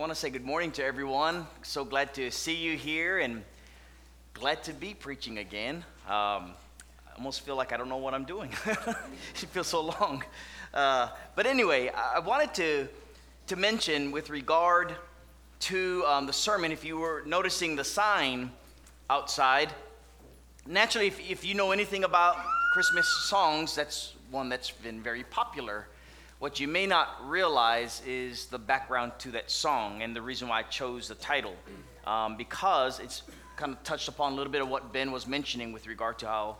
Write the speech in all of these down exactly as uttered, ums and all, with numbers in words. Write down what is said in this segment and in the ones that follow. want to say good morning to everyone. So glad to see you here and glad to be preaching again. Um, I almost feel like I don't know what I'm doing. It feels so long. Uh, but anyway, I wanted to, to mention with regard to um, the sermon, if you were noticing the sign outside, naturally, if, if you know anything about Christmas songs, that's one that's been very popular. What you may not realize is the background to that song and the reason why I chose the title, um, because it's kind of touched upon a little bit of what Ben was mentioning with regard to how,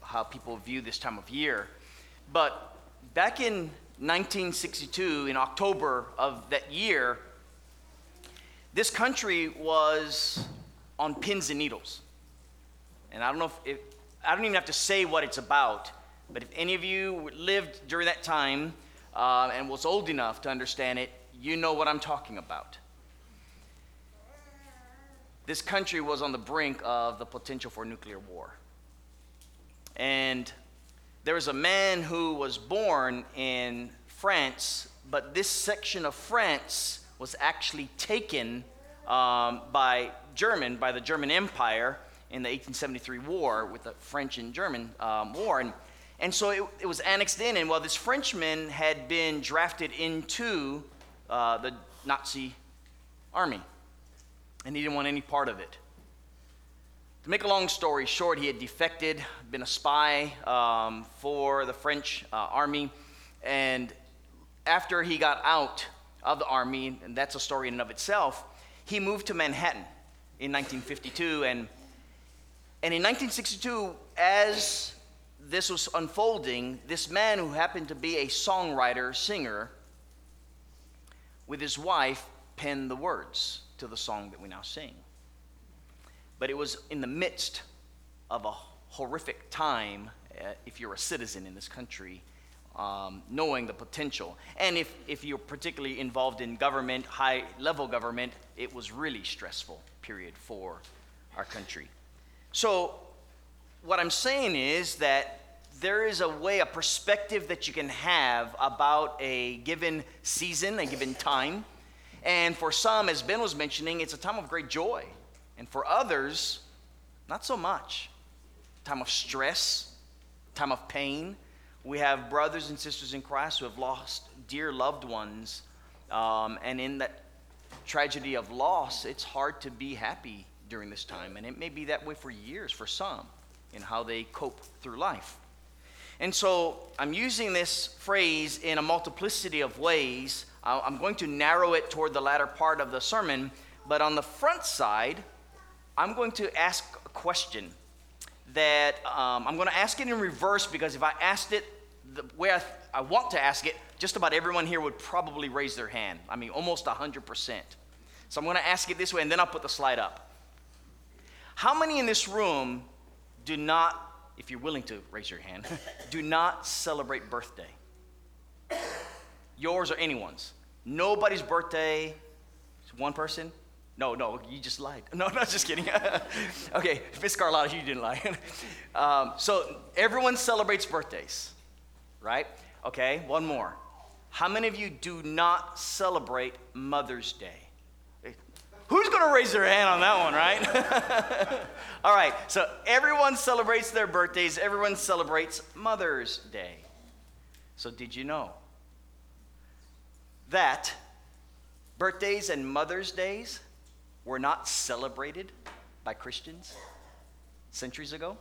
how people view this time of year. But back in nineteen sixty-two, in October of that year, this country was on pins and needles. And I don't know if, if I don't even have to say what it's about, but if any of you lived during that time, Uh, and was old enough to understand it, you know what I'm talking about. This country was on the brink of the potential for nuclear war. And there was a man who was born in France, but this section of France was actually taken um, by German, by the German Empire in the eighteen seventy-three war with the French and German um, war. And And so it, it was annexed in, and while this Frenchman had been drafted into uh, the Nazi army, and he didn't want any part of it. To make a long story short, he had defected, been a spy um, for the French uh, army, and after he got out of the army, and that's a story in and of itself, he moved to Manhattan in nineteen fifty-two, and, and in nineteen sixty-two, as this was unfolding, this man who happened to be a songwriter, singer, with his wife, penned the words to the song that we now sing. But it was in the midst of a horrific time, uh, if you're a citizen in this country, um, knowing the potential. And if, if you're particularly involved in government, high-level government, it was really stressful period for our country. So what I'm saying is that there is a way, a perspective that you can have about a given season, a given time. And for some, as Ben was mentioning, it's a time of great joy. And for others, not so much. Time of stress, time of pain. We have brothers and sisters in Christ who have lost dear loved ones. Um, and in that tragedy of loss, it's hard to be happy during this time. And it may be that way for years for some, in how they cope through life. And so I'm using this phrase in a multiplicity of ways. I'm going to narrow it toward the latter part of the sermon, but on the front side, I'm going to ask a question that um, I'm going to ask it in reverse, because if I asked it the way I, th- I want to ask it, just about everyone here would probably raise their hand. I mean, almost one hundred percent. So I'm going to ask it this way, and then I'll put the slide up. How many in this room do not, if you're willing to raise your hand, do not celebrate birthday? Yours or anyone's? Nobody's birthday? One person? No, no, you just lied. No, no, just kidding. Okay, Miss Carlotta, you didn't lie. um, so everyone celebrates birthdays, right? Okay, one more. How many of you do not celebrate Mother's Day? Who's going to raise their hand on that one, right? All right, so everyone celebrates their birthdays. Everyone celebrates Mother's Day. So did you know that birthdays and Mother's Days were not celebrated by Christians centuries ago?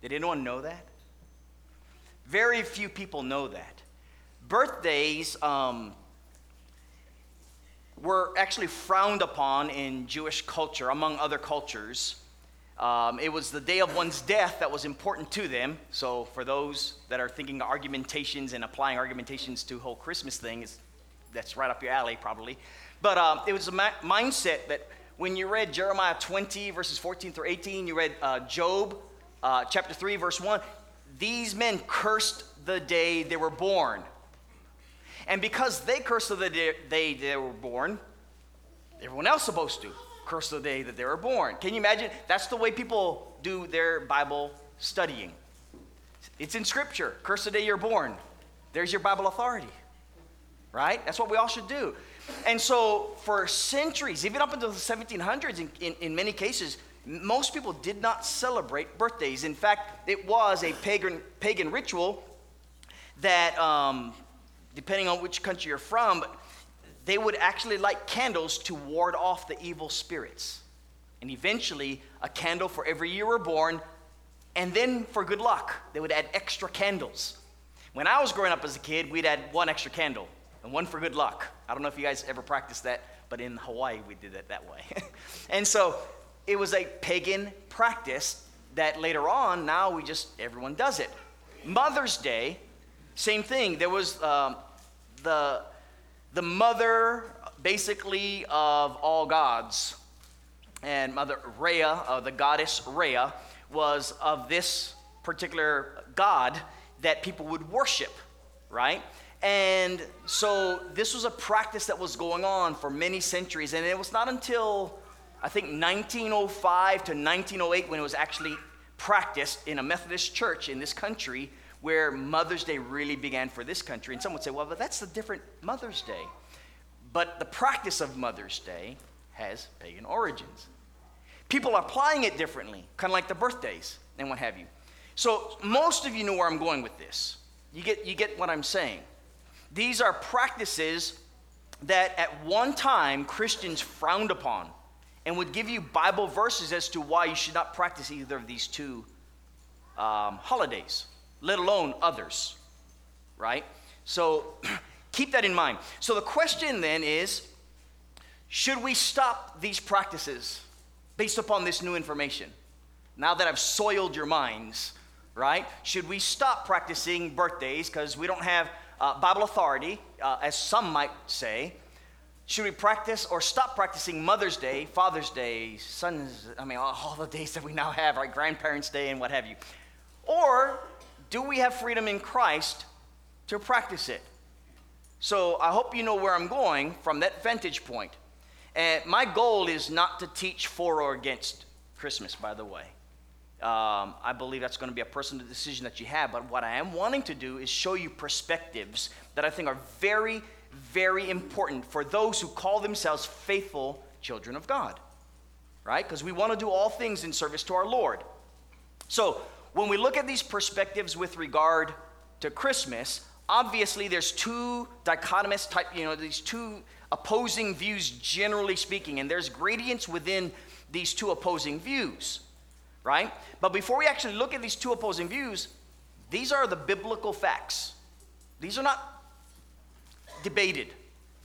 Did anyone know that? Very few people know that. Birthdays um, were actually frowned upon in Jewish culture, among other cultures. Um, it was the day of one's death that was important to them. So for those that are thinking argumentations and applying argumentations to the whole Christmas thing, is that's right up your alley probably. But um, it was a ma- mindset that when you read Jeremiah twenty, verses fourteen through eighteen, you read uh, Job uh, chapter three, verse one, these men cursed the day they were born. And because they cursed the day they were born, everyone else is supposed to curse the day that they were born. Can you imagine? That's the way people do their Bible studying. It's in Scripture. Curse the day you're born. There's your Bible authority, right? That's what we all should do. And so for centuries, even up until the seventeen hundreds, in, in, in many cases, most people did not celebrate birthdays. In fact, it was a pagan pagan ritual that, um, depending on which country you're from, they would actually light candles to ward off the evil spirits. And eventually, a candle for every year we're born, and then for good luck, they would add extra candles. When I was growing up as a kid, we'd add one extra candle, and one for good luck. I don't know if you guys ever practiced that, but in Hawaii, we did it that way. And so it was a pagan practice that later on, now we just, everyone does it. Mother's Day, same thing. There was um, the the mother, basically, of all gods. And Mother Rhea, uh, the goddess Rhea, was of this particular god that people would worship, right? And so this was a practice that was going on for many centuries. And it was not until, I think, nineteen oh five to nineteen oh eight when it was actually practiced in a Methodist church in this country, where Mother's Day really began for this country. And some would say, well, but that's a different Mother's Day. But the practice of Mother's Day has pagan origins. People are applying it differently, kind of like the birthdays and what have you. So most of you know where I'm going with this. You get, you get what I'm saying. These are practices that at one time Christians frowned upon and would give you Bible verses as to why you should not practice either of these two um, holidays, let alone others, right? So keep that in mind. So the question then is, should we stop these practices based upon this new information? Now that I've soiled your minds, right? Should we stop practicing birthdays because we don't have uh, Bible authority, uh, as some might say? Should we practice or stop practicing Mother's Day, Father's Day, Son's, I mean, all the days that we now have, right? Grandparents' Day and what have you. Or do we have freedom in Christ to practice it? So I hope you know where I'm going from that vantage point. And my goal is not to teach for or against Christmas, by the way. Um, I believe that's going to be a personal decision that you have. But what I am wanting to do is show you perspectives that I think are very, very important for those who call themselves faithful children of God, right? Because we want to do all things in service to our Lord. So when we look at these perspectives with regard to Christmas, obviously there's two dichotomous type, you know, these two opposing views generally speaking, and there's gradients within these two opposing views, right? But before we actually look at these two opposing views, these are the biblical facts. These are not debated,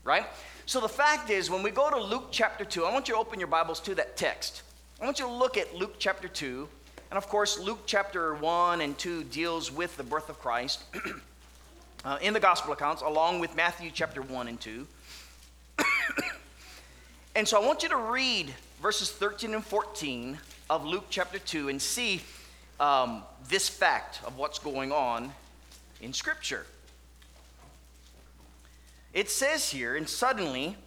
right? So the fact is, when we go to Luke chapter two, I want you to open your Bibles to that text. I want you to look at Luke chapter two. And of course, Luke chapter one and two deals with the birth of Christ uh, in the gospel accounts, along with Matthew chapter one and two. And so I want you to read verses thirteen and fourteen of Luke chapter two and see um, this fact of what's going on in Scripture. It says here, and suddenly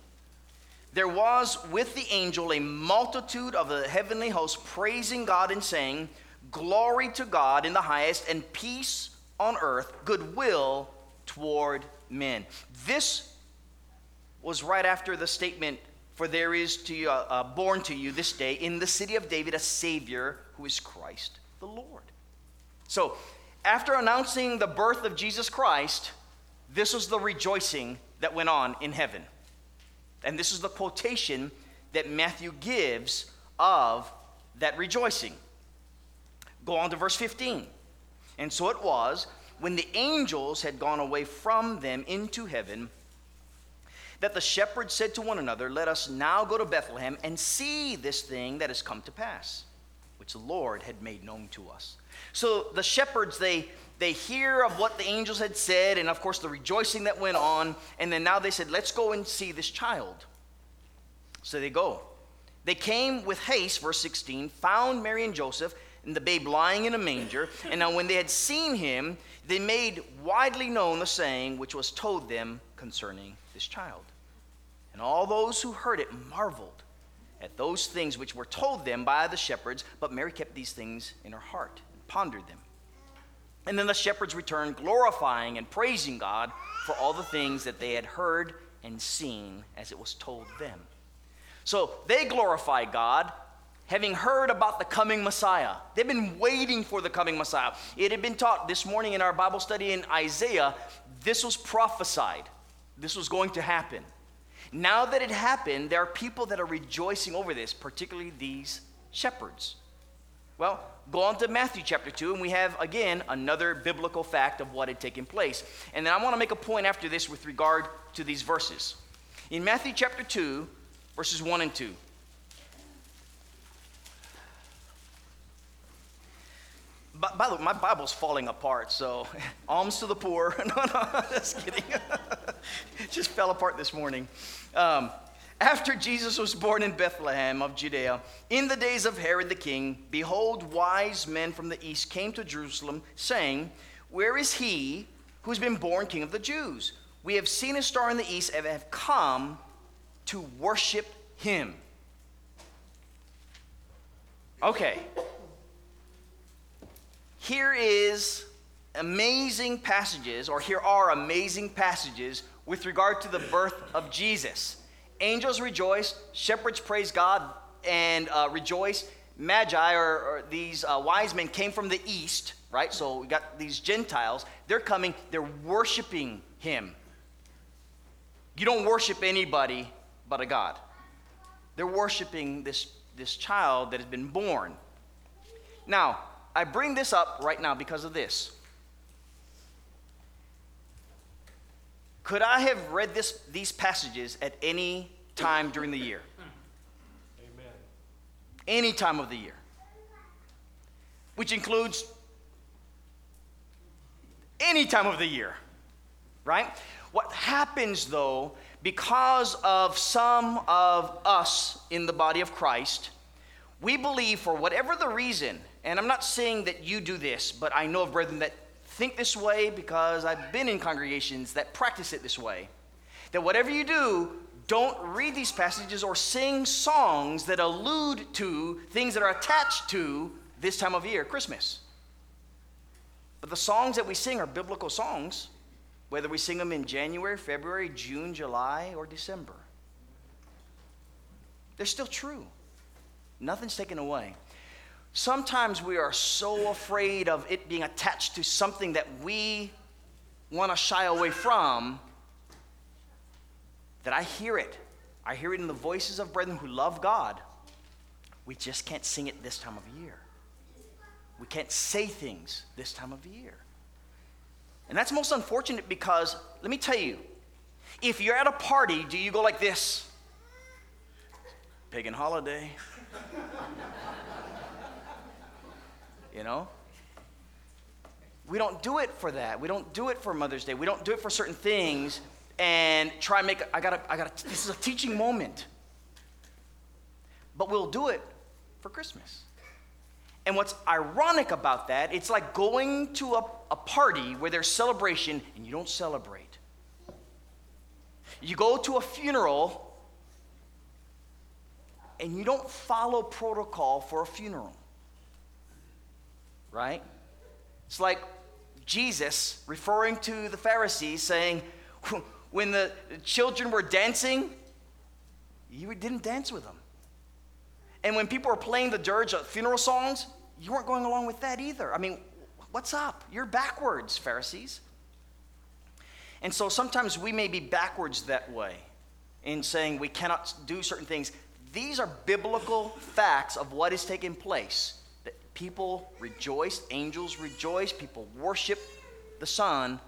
there was with the angel a multitude of the heavenly host praising God and saying, "Glory to God in the highest, and peace on earth, goodwill toward men." This was right after the statement, "For there is to you, uh, uh, born to you this day in the city of David a Savior, who is Christ the Lord." So after announcing the birth of Jesus Christ, this was the rejoicing that went on in heaven. And this is the quotation that Matthew gives of that rejoicing. Go on to verse fifteen. "And so it was, when the angels had gone away from them into heaven, that the shepherds said to one another, 'Let us now go to Bethlehem and see this thing that has come to pass, which the Lord had made known to us.'" So the shepherds, they they hear of what the angels had said, and of course the rejoicing that went on, and then now they said, "Let's go and see this child." So they go. "They came with haste," verse sixteen, "found Mary and Joseph and the babe lying in a manger. And now when they had seen him, they made widely known the saying which was told them concerning this child. And all those who heard it marveled at those things which were told them by the shepherds, but Mary kept these things in her heart and pondered them. And then the shepherds returned, glorifying and praising God for all the things that they had heard and seen as it was told them. So they glorify God, having heard about the coming Messiah. They've been waiting for the coming Messiah. It had been taught this morning in our Bible study in Isaiah. This was prophesied. This was going to happen. Now that it happened, there are people that are rejoicing over this, particularly these shepherds. Well, go on to Matthew chapter two, and we have, again, another biblical fact of what had taken place. And then I want to make a point after this with regard to these verses. In Matthew chapter two, verses one and two. By the way, my Bible's falling apart, so alms to the poor. No, no, just kidding. Just fell apart this morning. Um, After Jesus was born in Bethlehem of Judea, in the days of Herod the king, behold, wise men from the east came to Jerusalem, saying, "Where is he who's been born king of the Jews? We have seen a star in the east and have come to worship him." Okay. Here is amazing passages, or here are amazing passages with regard to the birth of Jesus. Angels rejoice, shepherds praise God and uh, rejoice. Magi, or, or these uh, wise men, came from the east, right? So we got these Gentiles. They're coming, they're worshiping him. You don't worship anybody but a God. They're worshiping this, this child that has been born. Now, I bring this up right now because of this. Could I have read this, these passages at any time during the year? Amen. Any time of the year. Which includes any time of the year, right? What happens, though, because of some of us in the body of Christ, we believe, for whatever the reason, and I'm not saying that you do this, but I know of brethren that think this way because I've been in congregations that practice it this way, that whatever you do, don't read these passages or sing songs that allude to things that are attached to this time of year, Christmas. But the songs that we sing are biblical songs, whether we sing them in January, February, June, July, or December. They're still true. Nothing's taken away. Sometimes we are so afraid of it being attached to something that we want to shy away from that I hear it. I hear it in the voices of brethren who love God. We just can't sing it this time of year. We can't say things this time of year. And that's most unfortunate because, let me tell you, if you're at a party, do you go like this? Pagan holiday. You know, we don't do it for that. We don't do it for Mother's Day. We don't do it for certain things and try and make, a, I gotta, I gotta, this is a teaching moment. But we'll do it for Christmas. And what's ironic about that, it's like going to a, a party where there's celebration and you don't celebrate. You go to a funeral and you don't follow protocol for a funeral. Right? It's like Jesus referring to the Pharisees saying, when the children were dancing, you didn't dance with them. And when people were playing the dirge of funeral songs, you weren't going along with that either. I mean, what's up? You're backwards, Pharisees. And so sometimes we may be backwards that way in saying we cannot do certain things. These are biblical facts of what is taking place. People rejoiced, angels rejoiced, people worship the Son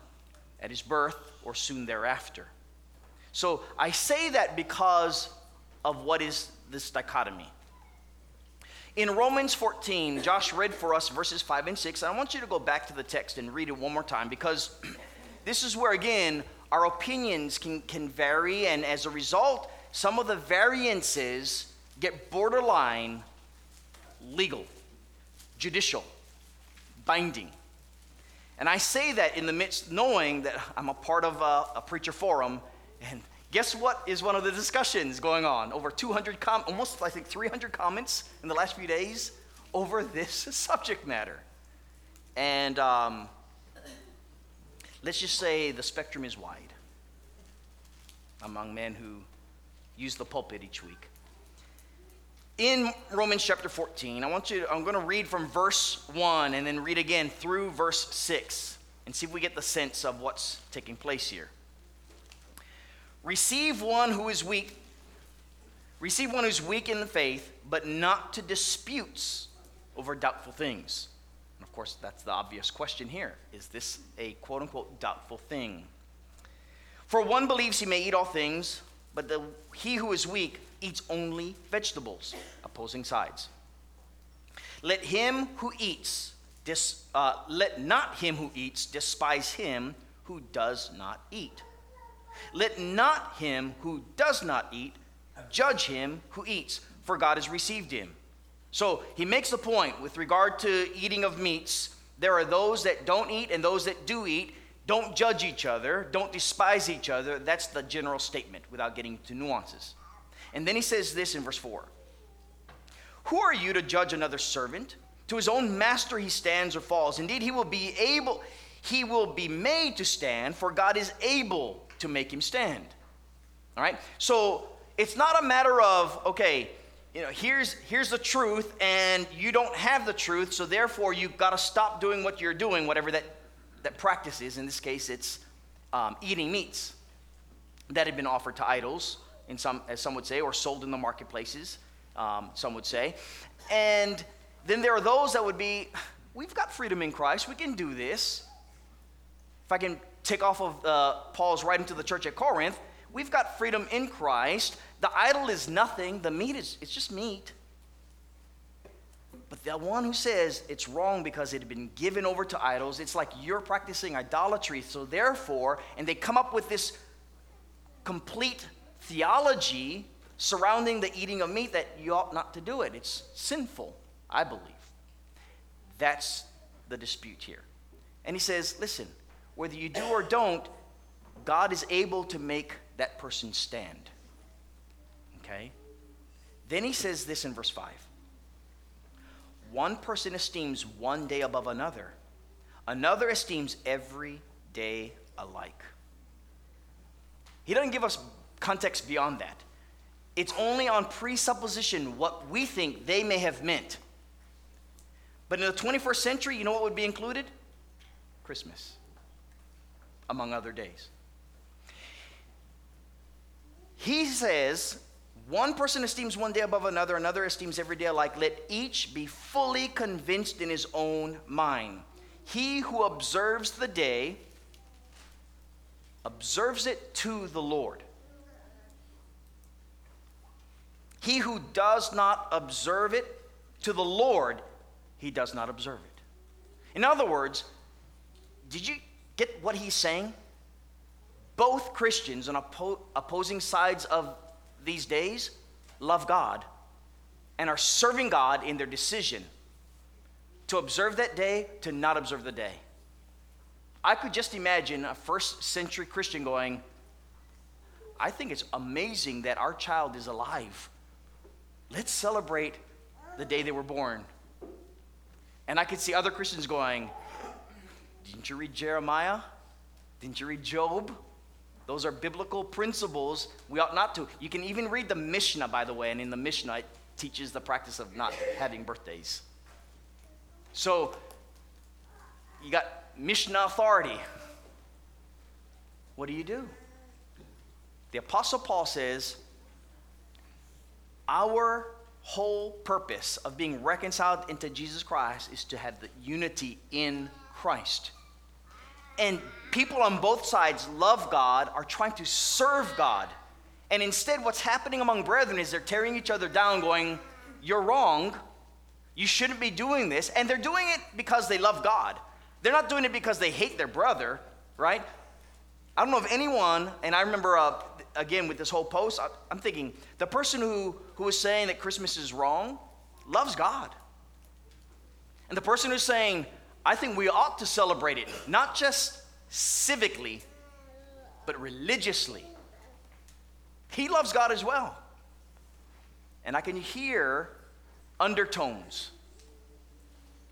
at his birth or soon thereafter. So I say that because of what is this dichotomy. In Romans fourteen, Josh read for us verses five and six. And I want you to go back to the text and read it one more time because this is where, again, our opinions can, can vary. And as a result, some of the variances get borderline legal. Judicial, binding. And I say that in the midst knowing that I'm a part of a, a preacher forum, and guess what is one of the discussions going on? Over two hundred, com- almost I think three hundred comments in the last few days over this subject matter. And um, let's just say the spectrum is wide. among men who use the pulpit each week. In Romans chapter fourteen, I want you to, I'm going to read from verse one and then read again through verse six and see if we get the sense of what's taking place here. Receive one who is weak. Receive one who's weak in the faith, but not to disputes over doubtful things. And of course, that's the obvious question here. Is this a quote-unquote doubtful thing? For one believes he may eat all things, but the, he who is weak eats only vegetables, opposing sides. Let him who eats, dis, uh, let not him who eats despise him who does not eat. Let not him who does not eat judge him who eats, for God has received him. So he makes the point with regard to eating of meats. There are those that don't eat and those that do eat. Don't judge each other. Don't despise each other. That's the general statement without getting to nuances. And then he says this in verse four. Who are you to judge another servant? To his own master he stands or falls. Indeed, he will be able, he will be made to stand, for God is able to make him stand. All right? So it's not a matter of, okay, you know, here's here's the truth, and you don't have the truth, so therefore you've got to stop doing what you're doing, whatever that, that practice is. In this case, it's um, eating meats that had been offered to idols, in some, as some would say, or sold in the marketplaces, um, some would say. And then there are those that would be, we've got freedom in Christ, we can do this. If I can take off of uh, Paul's writing to the church at Corinth, we've got freedom in Christ. The idol is nothing. The meat is, it's just meat. But the one who says it's wrong because it had been given over to idols, it's like you're practicing idolatry. So therefore, and they come up with this complete theology surrounding the eating of meat that you ought not to do it. It's sinful, I believe. That's the dispute here. And he says, listen, whether you do or don't, God is able to make that person stand. Okay? Then he says this in verse five. One person esteems one day above another. Another esteems every day alike. He doesn't give us context beyond that. It's only on presupposition what we think they may have meant. But in the twenty-first century, you know what would be included? Christmas, among other days. He says, one person esteems one day above another, another esteems every day alike. Let each be fully convinced in his own mind. He who observes the day, observes it to the Lord. He who does not observe it to the Lord, he does not observe it. In other words, did you get what he's saying? Both Christians on oppo- opposing sides of these days love God and are serving God in their decision to observe that day, to not observe the day. I could just imagine a first century Christian going, I think it's amazing that our child is alive. Let's celebrate the day they were born. And I could see other Christians going, didn't you read Jeremiah? Didn't you read Job? Those are biblical principles. We ought not to. You can even read the Mishnah, by the way, and in the Mishnah it teaches the practice of not having birthdays. So you got Mishnah authority. What do you do? The Apostle Paul says, our whole purpose of being reconciled into Jesus Christ is to have the unity in Christ. And people on both sides love God, are trying to serve God. And instead, what's happening among brethren is they're tearing each other down, going, you're wrong. You shouldn't be doing this. And they're doing it because they love God. They're not doing it because they hate their brother, right? I don't know of anyone, and I remember, uh, again, with this whole post, I'm thinking, the person who, who is saying that Christmas is wrong loves God. And the person who's saying, I think we ought to celebrate it, not just civically, but religiously. He loves God as well. And I can hear undertones.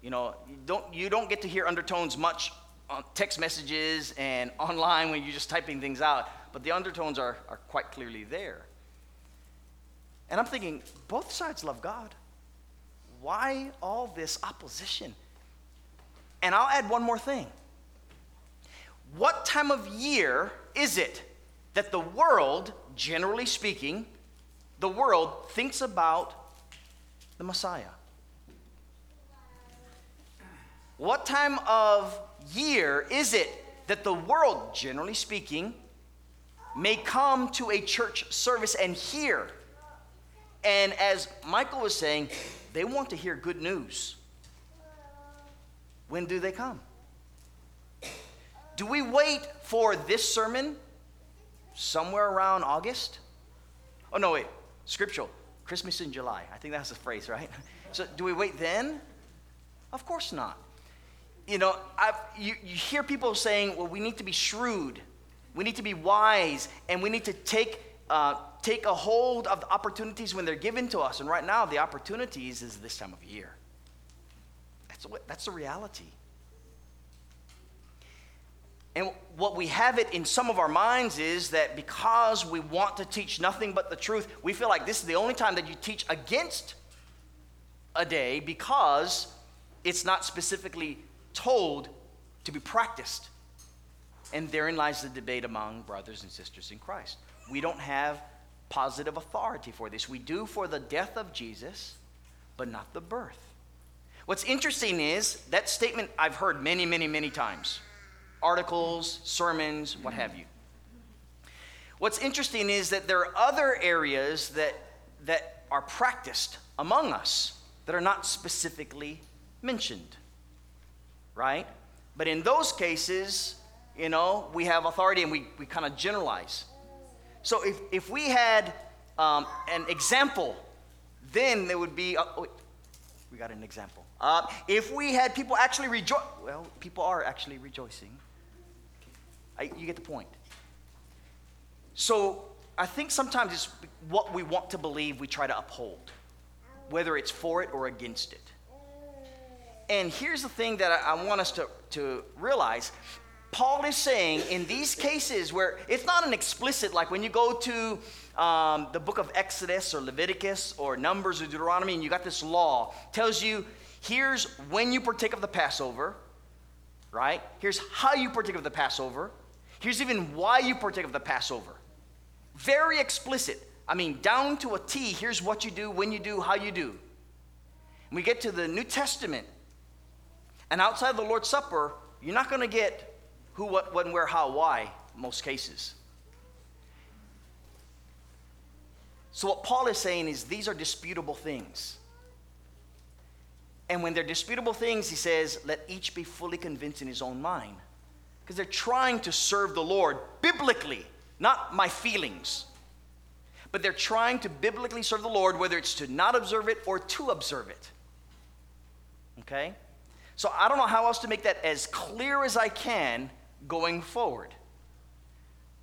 You know, you don't, you don't get to hear undertones much on text messages and online when you're just typing things out, but the undertones are, are quite clearly there. And I'm thinking, both sides love God. Why all this opposition? And I'll add one more thing. What time of year is it that the world, generally speaking, the world thinks about the Messiah? What time of year is it that the world, generally speaking, may come to a church service and hear? And as Michael was saying, they want to hear good news. When do they come? Do we wait for this sermon somewhere around August? Oh, no, wait. Scriptural. Christmas in July. I think that's the phrase, right? So do we wait then? Of course not. You know, I've, you, you hear people saying, well, we need to be shrewd. We need to be wise. And we need to take, uh, take a hold of the opportunities when they're given to us. And right now, the opportunities is this time of year. That's, what, that's the reality. And what we have it in some of our minds is that because we want to teach nothing but the truth, we feel like this is the only time that you teach against a day because it's not specifically told to be practiced. And therein lies the debate among brothers and sisters in Christ. We don't have positive authority for this. We do for the death of Jesus, but not the birth. What's interesting is that statement I've heard many, many, many times. Articles, sermons, what have you. What's interesting is that there are other areas that, that are practiced among us that are not specifically mentioned, right? But in those cases, you know, we have authority and we, we kind of generalize. So if, if we had um, an example, then there would be, uh, oh, wait, we got an example. Uh, if we had people actually rejoice, well, people are actually rejoicing. You get the point. So I think sometimes it's what we want to believe we try to uphold, whether it's for it or against it. And here's the thing that I, I want us to, to realize. Paul is saying in these cases where it's not an explicit, like when you go to um, the book of Exodus or Leviticus or Numbers or Deuteronomy and you got this law, tells you here's when you partake of the Passover, right? Here's how you partake of the Passover. Here's even why you partake of the Passover. Very explicit. I mean, down to a T, here's what you do, when you do, how you do. And we get to the New Testament, and outside the Lord's Supper, you're not going to get who, what, when, where, how, why, in most cases. So what Paul is saying is these are disputable things. And when they're disputable things, he says, let each be fully convinced in his own mind. Because they're trying to serve the Lord biblically, not my feelings. But they're trying to biblically serve the Lord, whether it's to not observe it or to observe it. Okay? So I don't know how else to make that as clear as I can going forward.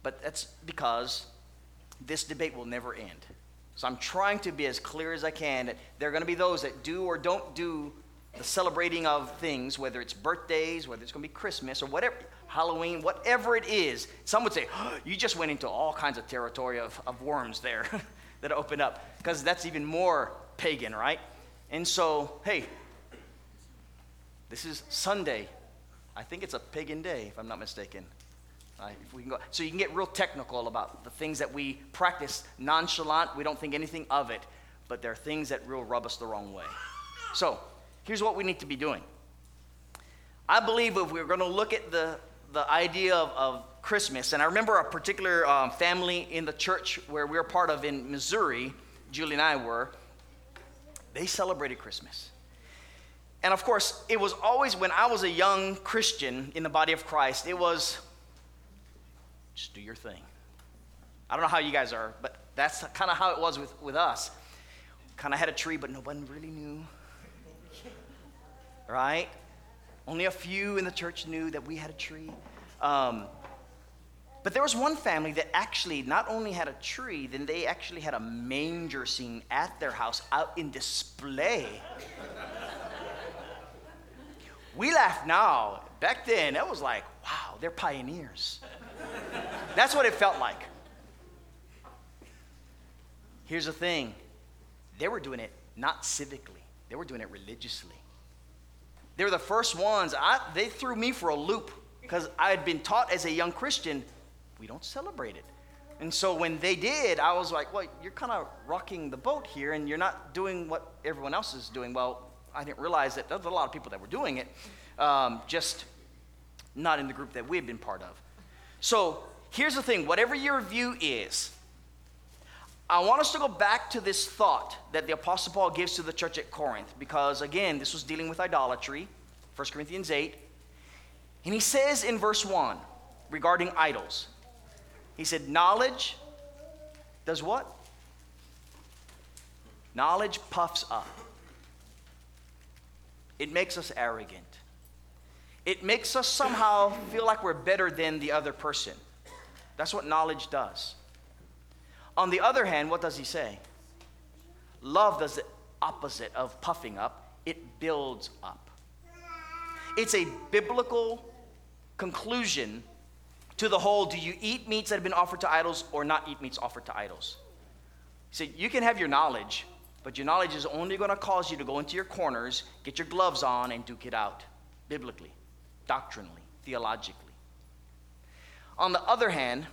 But that's because this debate will never end. So I'm trying to be as clear as I can that there are going to be those that do or don't do the celebrating of things, whether it's birthdays, whether it's going to be Christmas or whatever, Halloween, whatever it is. Some would say, oh, you just went into all kinds of territory of, of worms there that opened up, because that's even more pagan, right? And so, hey, this is Sunday. I think it's a pagan day, if I'm not mistaken. Uh, if we can go. So you can get real technical about the things that we practice nonchalant. We don't think anything of it, but there are things that real rub us the wrong way. So here's what we need to be doing. I believe if we're going to look at the, the idea of, of Christmas, and I remember a particular um, family in the church where we were part of in Missouri, Julie and I were, they celebrated Christmas. And of course, it was always, when I was a young Christian in the body of Christ, it was, just do your thing. I don't know how you guys are, but that's kind of how it was with, with us. Kind of had a tree, but nobody really knew. Right? Only a few in the church knew that we had a tree. Um, but there was one family that actually not only had a tree, then they actually had a manger scene at their house out in display. We laugh now, back then, that was like, wow, they're pioneers. That's what it felt like. Here's the thing. They were doing it not civically. They were doing it religiously. They were the first ones. I, they threw me for a loop because I had been taught as a young Christian, we don't celebrate it. And so when they did, I was like, well, you're kind of rocking the boat here, and you're not doing what everyone else is doing. Well, I didn't realize that there was a lot of people that were doing it, um, just not in the group that we had been part of. So here's the thing. Whatever your view is, I want us to go back to this thought that the Apostle Paul gives to the church at Corinth, because, again, this was dealing with idolatry, First Corinthians eight. And he says in verse one regarding idols, he said, knowledge does what? Knowledge puffs up. It makes us arrogant. It makes us somehow feel like we're better than the other person. That's what knowledge does. On the other hand, what does he say? Love does the opposite of puffing up. It builds up. It's a biblical conclusion to the whole, do you eat meats that have been offered to idols or not eat meats offered to idols? See, you can have your knowledge, but your knowledge is only going to cause you to go into your corners, get your gloves on, and duke it out, biblically, doctrinally, theologically. On the other hand,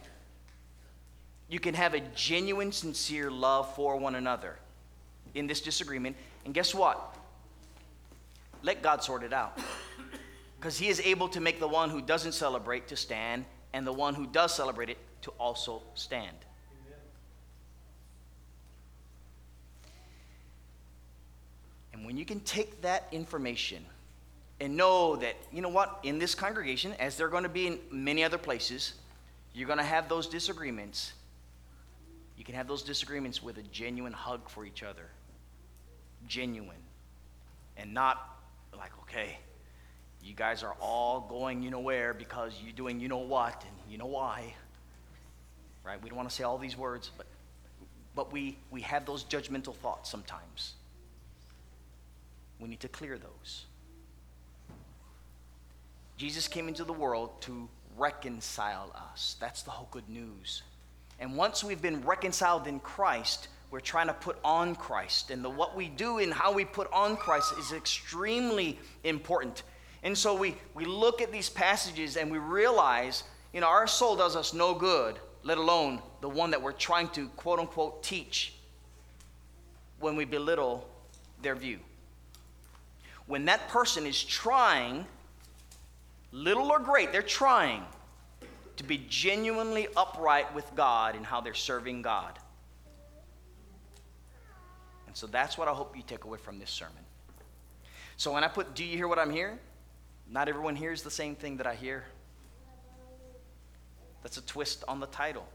you can have a genuine, sincere love for one another in this disagreement. And guess what? Let God sort it out. Because he is able to make the one who doesn't celebrate to stand, and the one who does celebrate it to also stand. Amen. And when you can take that information and know that, you know what, in this congregation, as they're going to be in many other places, you're going to have those disagreements. You can have those disagreements with a genuine hug for each other. Genuine. And not like, okay, you guys are all going you know where because you're doing you know what and you know why. Right? We don't want to say all these words, but but we, we have those judgmental thoughts sometimes. We need to clear those. Jesus came into the world to reconcile us. That's the whole good news. And once we've been reconciled in Christ, we're trying to put on Christ. And the, what we do and how we put on Christ is extremely important. And so we, we look at these passages and we realize, you know, our soul does us no good, let alone the one that we're trying to, quote unquote, teach, when we belittle their view. When that person is trying, little or great, they're trying to be genuinely upright with God in how they're serving God. And so that's what I hope you take away from this sermon. So when I put, do you hear what I'm hearing? Not everyone hears the same thing that I hear. That's a twist on the title.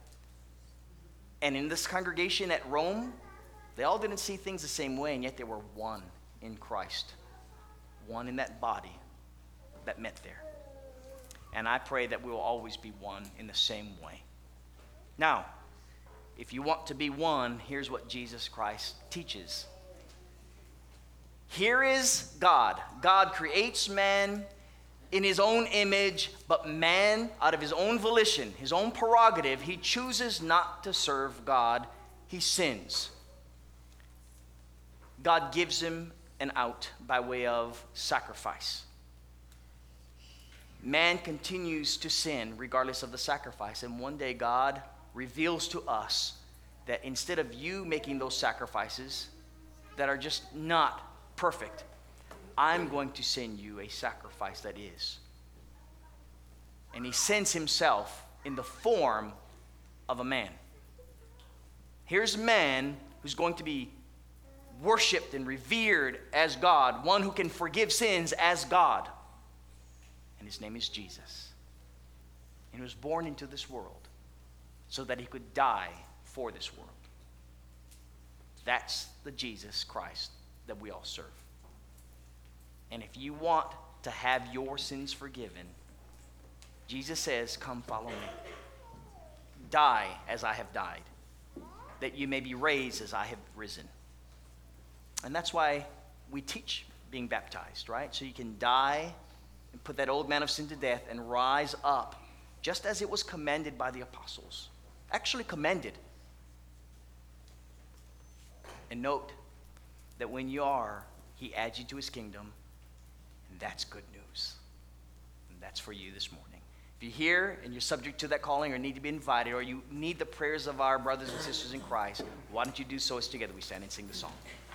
And in this congregation at Rome, they all didn't see things the same way, and yet they were one in Christ, one in that body that met there. And I pray that we will always be one in the same way. Now, if you want to be one, here's what Jesus Christ teaches. Here is God. God creates man in his own image, but man, out of his own volition, his own prerogative, he chooses not to serve God. He sins. God gives him an out by way of sacrifice. Man continues to sin regardless of the sacrifice. And one day God reveals to us that instead of you making those sacrifices that are just not perfect, I'm going to send you a sacrifice that is. And he sends himself in the form of a man. Here's man who's going to be worshipped and revered as God, one who can forgive sins as God. And his name is Jesus. And he was born into this world so that he could die for this world. That's the Jesus Christ that we all serve. And if you want to have your sins forgiven, Jesus says, come follow me. Die as I have died, that you may be raised as I have risen. And that's why we teach being baptized, right? So you can die and put that old man of sin to death and rise up, just as it was commended by the apostles. Actually commended. And note that when you are, he adds you to his kingdom, and that's good news. And that's for you this morning. If you're here and you're subject to that calling or need to be invited, or you need the prayers of our brothers and sisters in Christ, why don't you do so as together we stand and sing the song.